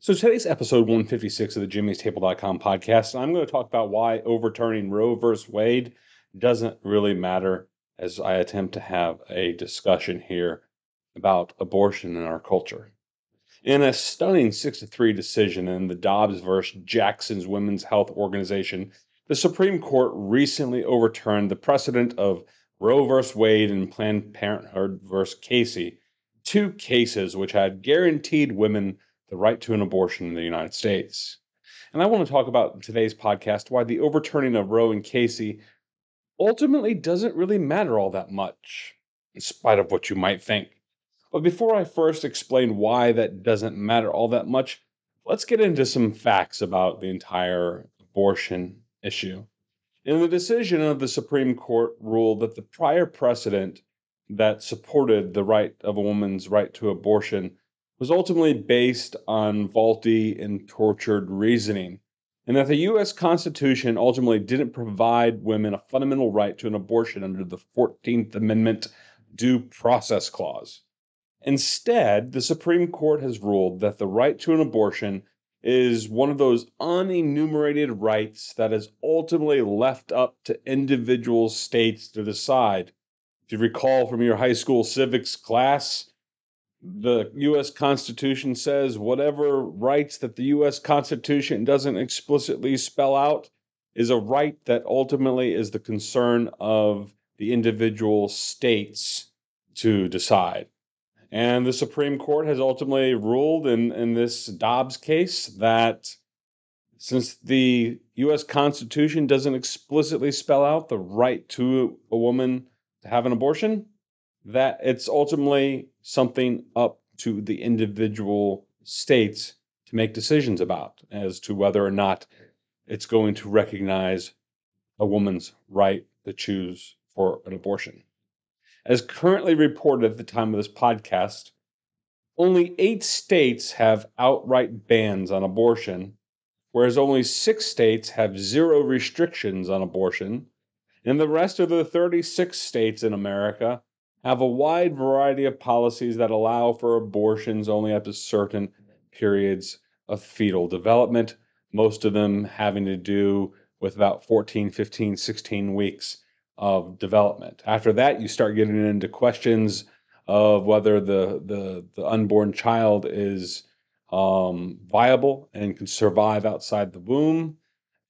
So today's episode 156 of the Jimmy'sTable.com podcast, I'm going to talk about why overturning Roe vs. Wade doesn't really matter as I attempt to have a discussion here about abortion in our culture. In a stunning 6-3 decision in the Dobbs vs. Jackson's Women's Health Organization, the Supreme Court recently overturned the precedent of Roe vs. Wade and Planned Parenthood vs. Casey, two cases which had guaranteed women the right to an abortion in the United States. And I want to talk about in today's podcast why the overturning of Roe and Casey ultimately doesn't really matter all that much, in spite of what you might think. But before I first explain why that doesn't matter all that much, let's get into some facts about the entire abortion issue. In the decision of the Supreme Court ruled that the prior precedent that supported the right of a woman's right to abortion was ultimately based on faulty and tortured reasoning, and that the U.S. Constitution ultimately didn't provide women a fundamental right to an abortion under the 14th Amendment Due Process Clause. Instead, the Supreme Court has ruled that the right to an abortion is one of those unenumerated rights that is ultimately left up to individual states to decide. If you recall from your high school civics class, the U.S. Constitution says whatever rights that the U.S. Constitution doesn't explicitly spell out is a right that ultimately is the concern of the individual states to decide. And the Supreme Court has ultimately ruled in this Dobbs case that since the U.S. Constitution doesn't explicitly spell out the right to a woman to have an abortion, that it's ultimately something up to the individual states to make decisions about as to whether or not it's going to recognize a woman's right to choose for an abortion. As currently reported at the time of this podcast, only 8 states have outright bans on abortion, whereas only 6 states have 0 restrictions on abortion, and the rest of the 36 states in America have a wide variety of policies that allow for abortions only up to certain periods of fetal development, most of them having to do with about 14, 15, 16 weeks of development. After that, you start getting into questions of whether the unborn child is viable and can survive outside the womb.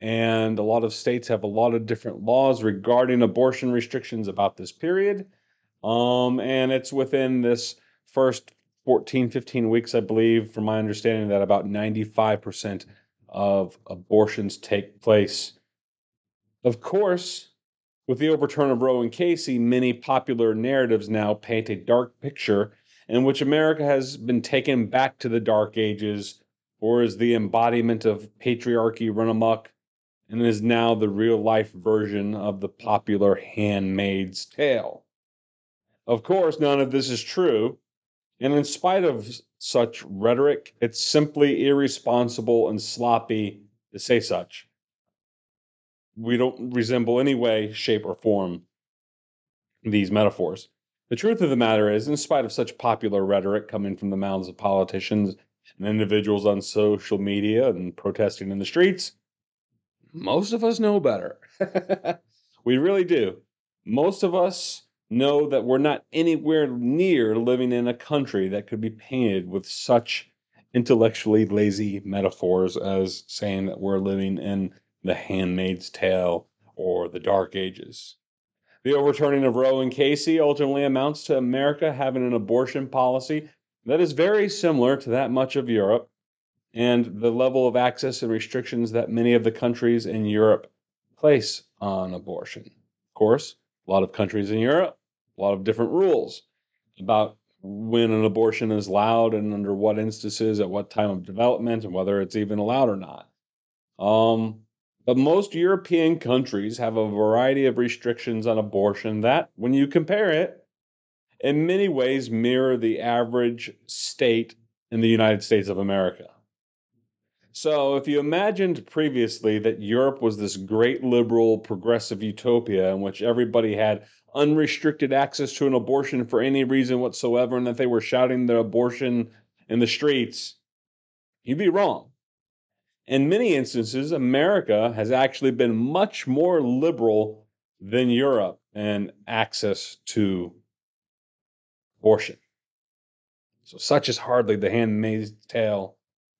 And a lot of states have a lot of different laws regarding abortion restrictions about this period. And it's within this first 14, 15 weeks, I believe, from my understanding, that about 95% of abortions take place. Of course, with the overturn of Roe and Casey, many popular narratives now paint a dark picture in which America has been taken back to the Dark Ages, or is the embodiment of patriarchy run amok, and is now the real-life version of the popular Handmaid's Tale. Of course, none of this is true, and in spite of such rhetoric, it's simply irresponsible and sloppy to say such. We don't resemble any way, shape, or form these metaphors. The truth of the matter is, in spite of such popular rhetoric coming from the mouths of politicians and individuals on social media and protesting in the streets, most of us know better. We really do. Most of us know that we're not anywhere near living in a country that could be painted with such intellectually lazy metaphors as saying that we're living in the Handmaid's Tale or the Dark Ages. The overturning of Roe and Casey ultimately amounts to America having an abortion policy that is very similar to that much of Europe and the level of access and restrictions that many of the countries in Europe place on abortion. Of course, a lot of countries in Europe, a lot of different rules about when an abortion is allowed and under what instances, at what time of development, and whether it's even allowed or not. But most European countries have a variety of restrictions on abortion that, when you compare it, in many ways mirror the average state in the United States of America. So if you imagined previously that Europe was this great liberal progressive utopia in which everybody had unrestricted access to an abortion for any reason whatsoever and that they were shouting their abortion in the streets, you'd be wrong. In many instances, America has actually been much more liberal than Europe in access to abortion. So such is hardly the Handmaid's Tale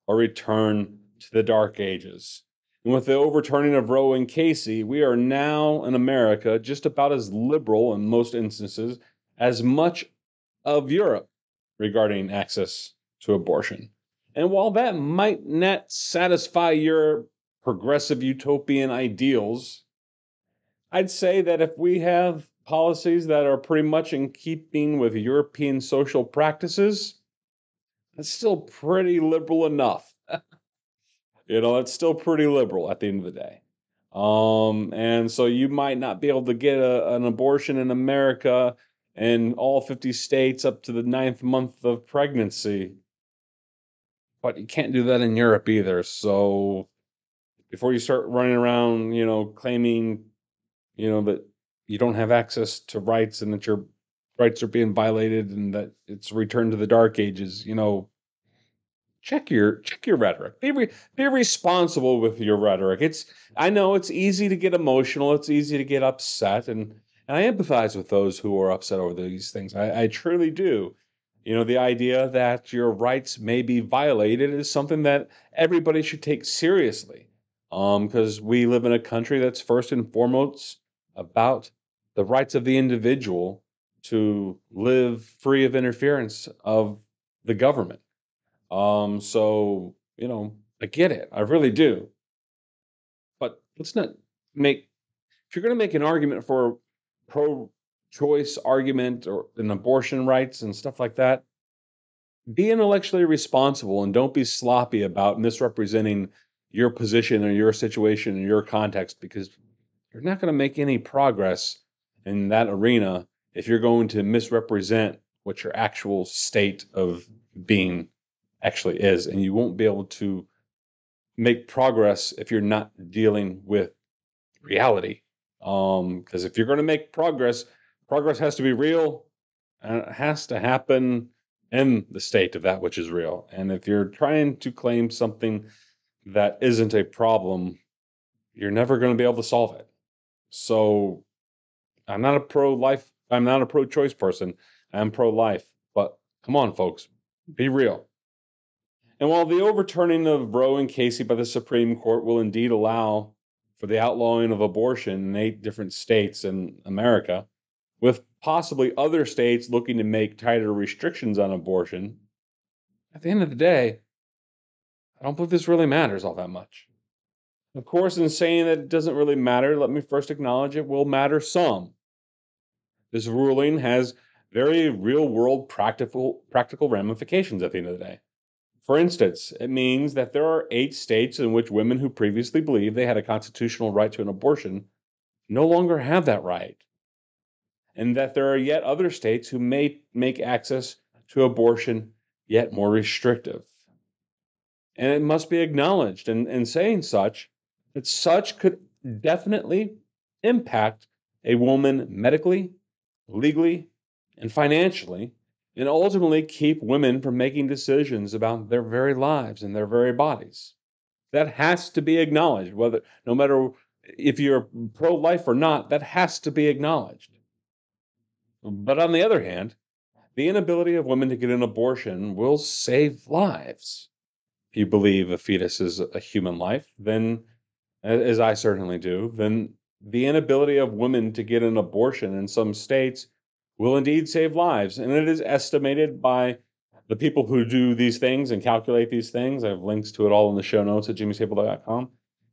or return to the Dark Ages. And with the overturning of Roe and Casey, we are now in America just about as liberal in most instances as much of Europe regarding access to abortion. And while that might not satisfy your progressive utopian ideals, I'd say that if we have policies that are pretty much in keeping with European social practices, that's still pretty liberal enough. It's still pretty liberal at the end of the day. And so you might not be able to get an abortion in America in all 50 states up to the 9th month of pregnancy. But you can't do that in Europe either. So before you start running around, claiming, that you don't have access to rights and that your rights are being violated and that it's returned to the Dark Ages, check your rhetoric. Be responsible with your rhetoric. I know it's easy to get emotional. It's easy to get upset. And I empathize with those who are upset over these things. I truly do. The idea that your rights may be violated is something that everybody should take seriously. Because we live in a country that's first and foremost about the rights of the individual to live free of interference of the government. I get it. I really do. But let's not make... If you're going to make an argument for pro-choice argument or an abortion rights and stuff like that, be intellectually responsible and don't be sloppy about misrepresenting your position or your situation or your context, because you're not going to make any progress in that arena if you're going to misrepresent what your actual state of being actually is, and you won't be able to make progress if you're not dealing with reality. Because if you're going to make progress has to be real, and it has to happen in the state of that which is real. And if you're trying to claim something that isn't a problem, you're never going to be able to solve it. So I'm not a pro-life, I'm not a pro-choice person. I'm pro-life. But come on, folks, be real. And while the overturning of Roe and Casey by the Supreme Court will indeed allow for the outlawing of abortion in 8 different states in America, with possibly other states looking to make tighter restrictions on abortion, at the end of the day, I don't believe this really matters all that much. Of course, in saying that it doesn't really matter, let me first acknowledge it will matter some. This ruling has very real-world practical ramifications at the end of the day. For instance, it means that there are 8 states in which women who previously believed they had a constitutional right to an abortion no longer have that right, and that there are yet other states who may make access to abortion yet more restrictive. And it must be acknowledged, in saying such, that such could definitely impact a woman medically, legally, and financially, and ultimately keep women from making decisions about their very lives and their very bodies. That has to be acknowledged, no matter if you're pro-life or not, that has to be acknowledged. But on the other hand, the inability of women to get an abortion will save lives. If you believe a fetus is a human life, then, as I certainly do, then the inability of women to get an abortion in some states will indeed save lives. And it is estimated by the people who do these things and calculate these things. I have links to it all in the show notes at jimmystable.com.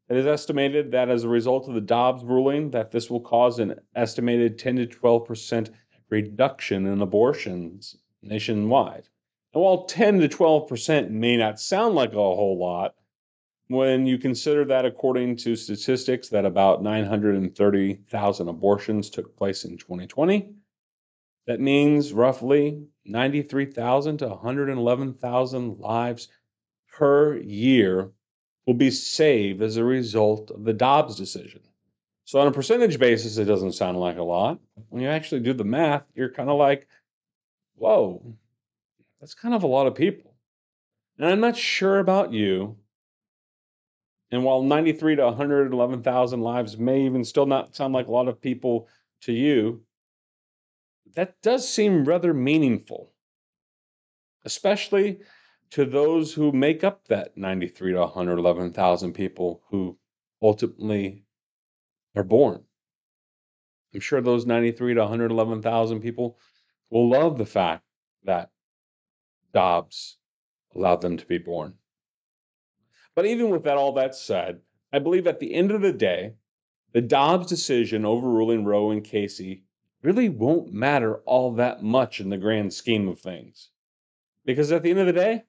It is estimated that as a result of the Dobbs ruling, that this will cause an estimated 10 to 12% reduction in abortions nationwide. And while 10 to 12% may not sound like a whole lot, when you consider that according to statistics that about 930,000 abortions took place in 2020, that means roughly 93,000 to 111,000 lives per year will be saved as a result of the Dobbs decision. So on a percentage basis, it doesn't sound like a lot. When you actually do the math, you're kind of like, whoa, that's kind of a lot of people. And I'm not sure about you. And while 93 to 111,000 lives may even still not sound like a lot of people to you, that does seem rather meaningful, especially to those who make up that 93 to 111,000 people who ultimately are born. I'm sure those 93 to 111,000 people will love the fact that Dobbs allowed them to be born. But even with that, all that said, I believe at the end of the day, the Dobbs decision overruling Roe and Casey really won't matter all that much in the grand scheme of things. Because at the end of the day,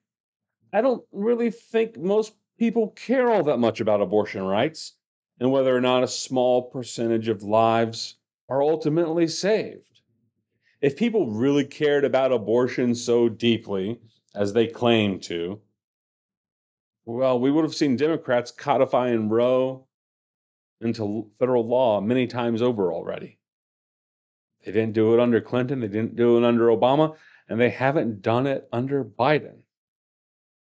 I don't really think most people care all that much about abortion rights and whether or not a small percentage of lives are ultimately saved. If people really cared about abortion so deeply as they claim to, well, we would have seen Democrats codifying Roe into federal law many times over already. They didn't do it under Clinton. They didn't do it under Obama. And they haven't done it under Biden.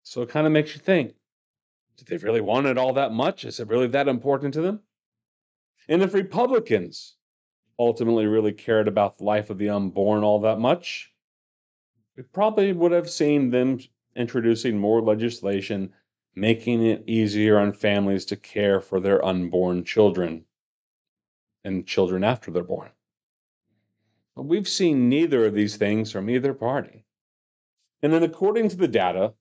So it kind of makes you think, did they really want it all that much? Is it really that important to them? And if Republicans ultimately really cared about the life of the unborn all that much, we probably would have seen them introducing more legislation, making it easier on families to care for their unborn children and children after they're born. But we've seen neither of these things from either party. And then according to the data,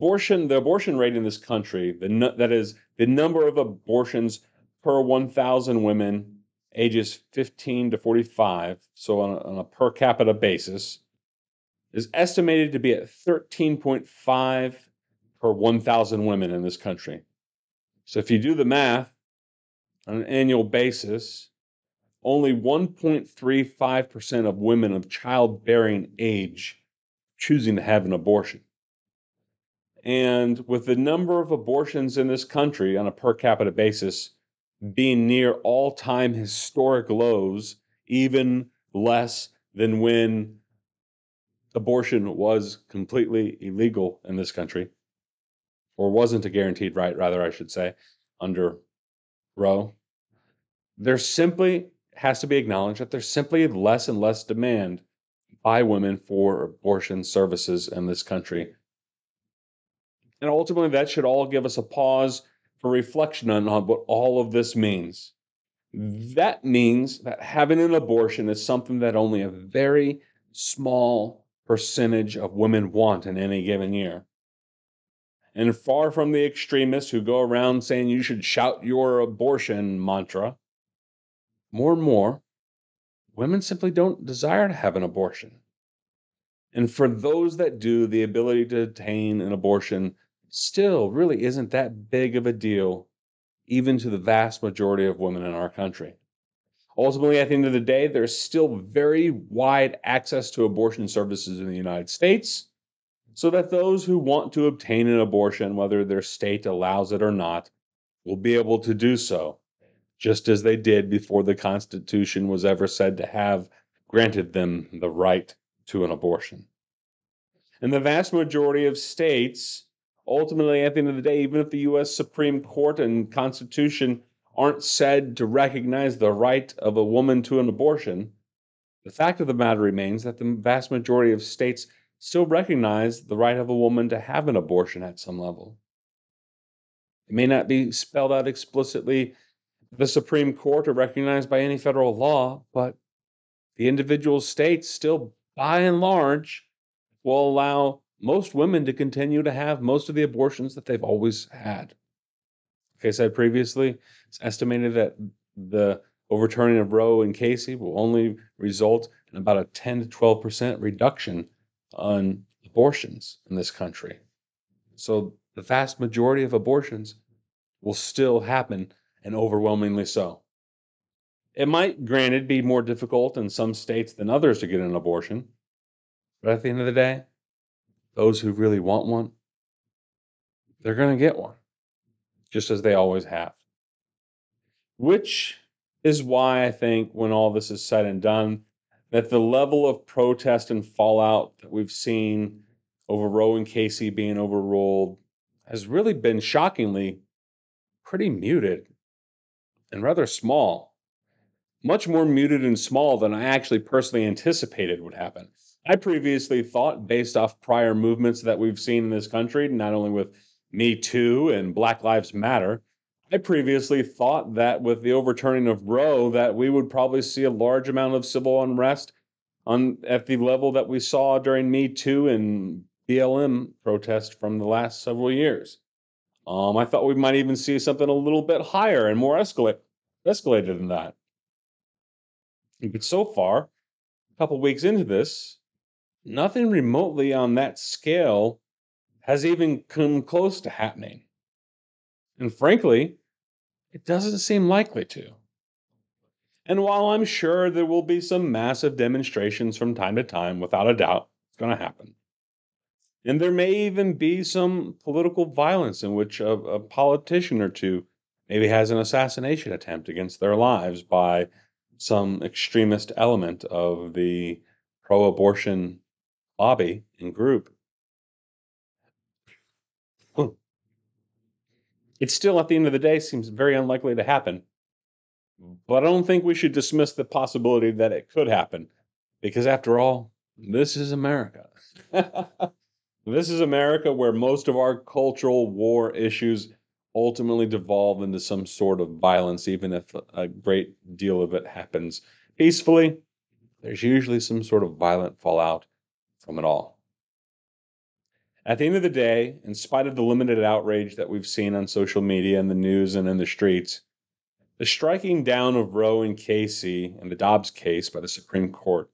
the abortion rate in this country, that is the number of abortions per 1,000 women ages 15 to 45, so on a per capita basis, is estimated to be at 13.5 per 1,000 women in this country. So if you do the math on an annual basis, only 1.35% of women of childbearing age choosing to have an abortion. And with the number of abortions in this country on a per capita basis being near all-time historic lows, even less than when abortion was completely illegal in this country, or wasn't a guaranteed right, rather, I should say, under Roe, there simply has to be acknowledged that there's simply less and less demand by women for abortion services in this country. And ultimately, that should all give us a pause for reflection on what all of this means. That means that having an abortion is something that only a very small percentage of women want in any given year. And far from the extremists who go around saying you should shout your abortion mantra, more and more, women simply don't desire to have an abortion. And for those that do, the ability to obtain an abortion still really isn't that big of a deal, even to the vast majority of women in our country. Ultimately, at the end of the day, there's still very wide access to abortion services in the United States, so that those who want to obtain an abortion, whether their state allows it or not, will be able to do so, just as they did before the Constitution was ever said to have granted them the right to an abortion. And the vast majority of states, ultimately at the end of the day, even if the U.S. Supreme Court and Constitution aren't said to recognize the right of a woman to an abortion, the fact of the matter remains that the vast majority of states still recognize the right of a woman to have an abortion at some level. It may not be spelled out explicitly the Supreme Court are recognized by any federal law, but the individual states still, by and large, will allow most women to continue to have most of the abortions that they've always had. Like I said previously, it's estimated that the overturning of Roe and Casey will only result in about a 10 to 12% reduction on abortions in this country. So the vast majority of abortions will still happen, and overwhelmingly so. It might, granted, be more difficult in some states than others to get an abortion, but at the end of the day, those who really want one, they're going to get one, just as they always have. Which is why I think when all this is said and done, that the level of protest and fallout that we've seen over Roe and Casey being overruled has really been shockingly pretty muted and rather small. Much more muted and small than I actually personally anticipated would happen. I previously thought, based off prior movements that we've seen in this country, not only with Me Too and Black Lives Matter, I previously thought that with the overturning of Roe, that we would probably see a large amount of civil unrest at the level that we saw during Me Too and BLM protests from the last several years. I thought we might even see something a little bit higher and more escalated than that. But so far, a couple weeks into this, nothing remotely on that scale has even come close to happening. And frankly, it doesn't seem likely to. And while I'm sure there will be some massive demonstrations from time to time, without a doubt, it's going to happen. And there may even be some political violence in which a politician or two maybe has an assassination attempt against their lives by some extremist element of the pro-abortion lobby and group. It still, at the end of the day, seems very unlikely to happen. But I don't think we should dismiss the possibility that it could happen. Because after all, this is America. This is America where most of our cultural war issues ultimately devolve into some sort of violence, even if a great deal of it happens peacefully. There's usually some sort of violent fallout from it all. At the end of the day, in spite of the limited outrage that we've seen on social media and the news and in the streets, the striking down of Roe and Casey and the Dobbs case by the Supreme Court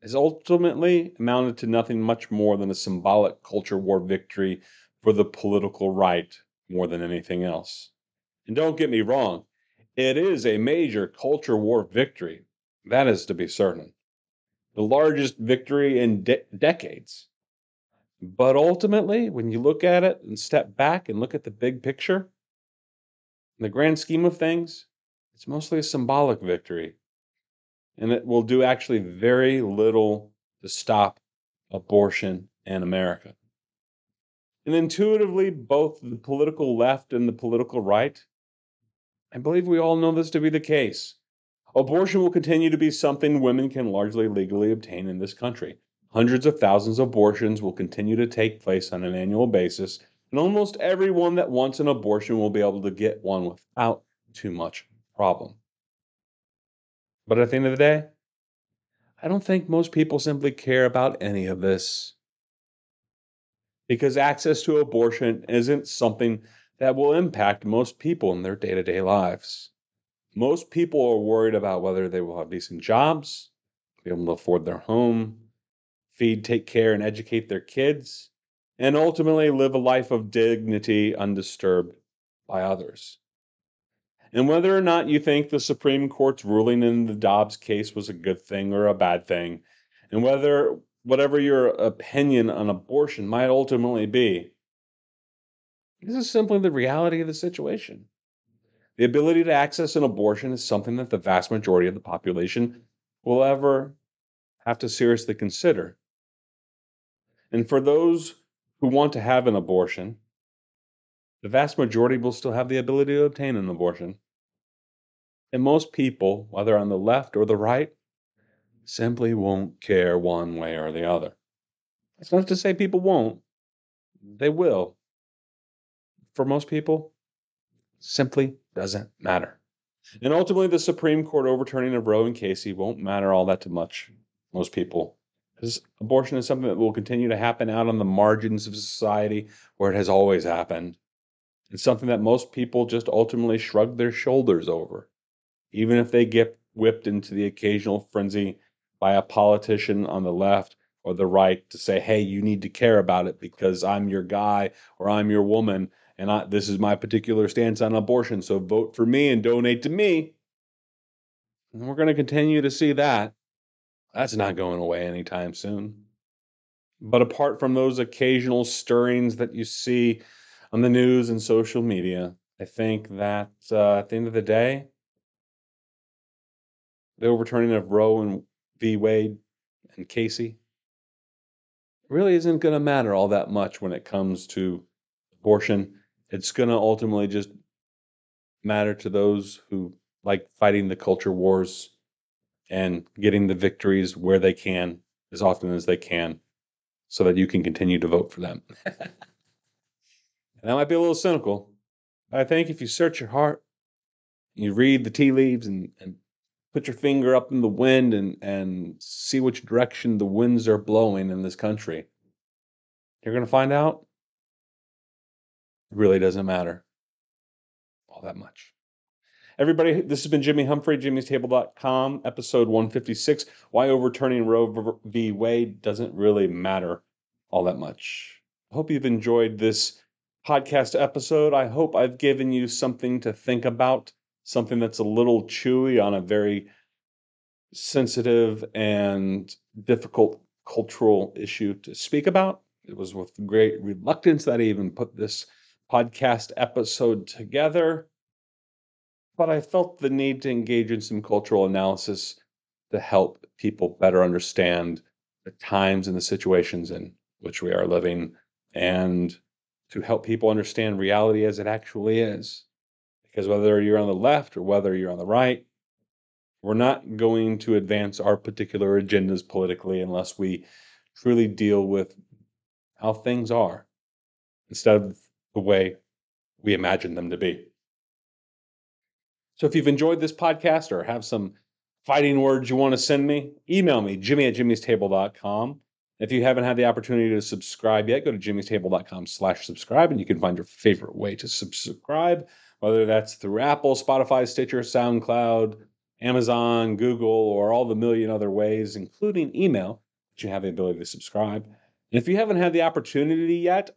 has ultimately amounted to nothing much more than a symbolic culture war victory for the political right, more than anything else. And don't get me wrong, it is a major culture war victory. That is to be certain. The largest victory in decades. But ultimately, when you look at it and step back and look at the big picture, in the grand scheme of things, it's mostly a symbolic victory. And it will do actually very little to stop abortion in America. And intuitively, both the political left and the political right, I believe we all know this to be the case. Abortion will continue to be something women can largely legally obtain in this country. Hundreds of thousands of abortions will continue to take place on an annual basis, and almost everyone that wants an abortion will be able to get one without too much problem. But at the end of the day, I don't think most people simply care about any of this. Because access to abortion isn't something that will impact most people in their day-to-day lives. Most people are worried about whether they will have decent jobs, be able to afford their home, feed, take care, and educate their kids, and ultimately live a life of dignity undisturbed by others. And whether or not you think the Supreme Court's ruling in the Dobbs case was a good thing or a bad thing, and whether whatever your opinion on abortion might ultimately be, this is simply the reality of the situation. The ability to access an abortion is something that the vast majority of the population will ever have to seriously consider. And for those who want to have an abortion, the vast majority will still have the ability to obtain an abortion. And most people, whether on the left or the right, simply won't care one way or the other. It's not to say people won't. They will. For most people, it simply doesn't matter. And ultimately, the Supreme Court overturning of Roe and Casey won't matter all that too much, most people. Because abortion is something that will continue to happen out on the margins of society where it has always happened. It's something that most people just ultimately shrug their shoulders over, even if they get whipped into the occasional frenzy by a politician on the left or the right to say, hey, you need to care about it because I'm your guy or I'm your woman, and this is my particular stance on abortion, so vote for me and donate to me. And we're going to continue to see that. That's not going away anytime soon. But apart from those occasional stirrings that you see on the news and social media, I think that at the end of the day, the overturning of Roe v. Wade and Casey really isn't going to matter all that much when it comes to abortion. It's going to ultimately just matter to those who like fighting the culture wars and getting the victories where they can, as often as they can, so that you can continue to vote for them. And that might be a little cynical, but I think if you search your heart, you read the tea leaves and put your finger up in the wind and see which direction the winds are blowing in this country, you're going to find out it really doesn't matter all that much. Everybody, this has been Jimmy Humphrey, jimmystable.com, episode 156, Why Overturning Roe v. Wade Doesn't Really Matter All That Much. I hope you've enjoyed this podcast episode. I hope I've given you something to think about, something that's a little chewy on a very sensitive and difficult cultural issue to speak about. It was with great reluctance that I even put this podcast episode together, but I felt the need to engage in some cultural analysis to help people better understand the times and the situations in which we are living, and to help people understand reality as it actually is. Because whether you're on the left or whether you're on the right, we're not going to advance our particular agendas politically unless we truly deal with how things are instead of the way we imagine them to be. So if you've enjoyed this podcast or have some fighting words you want to send me, email me, jimmy@jimmystable.com. If you haven't had the opportunity to subscribe yet, go to jimmystable.com/subscribe, and you can find your favorite way to subscribe, whether that's through Apple, Spotify, Stitcher, SoundCloud, Amazon, Google, or all the million other ways, including email, that you have the ability to subscribe. And if you haven't had the opportunity yet,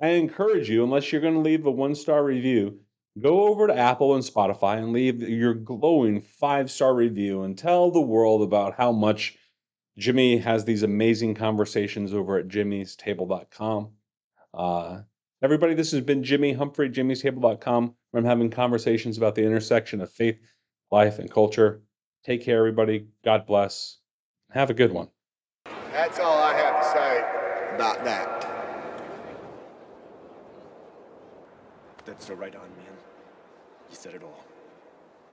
I encourage you, unless you're going to leave a 1-star review, go over to Apple and Spotify and leave your glowing 5-star review and tell the world about how much Jimmy has these amazing conversations over at jimmystable.com. Everybody, this has been Jimmy Humphrey, jimmystable.com, where I'm having conversations about the intersection of faith, life, and culture. Take care, everybody. God bless. Have a good one. That's all I have to say about that. That's so right on, man. You said it all.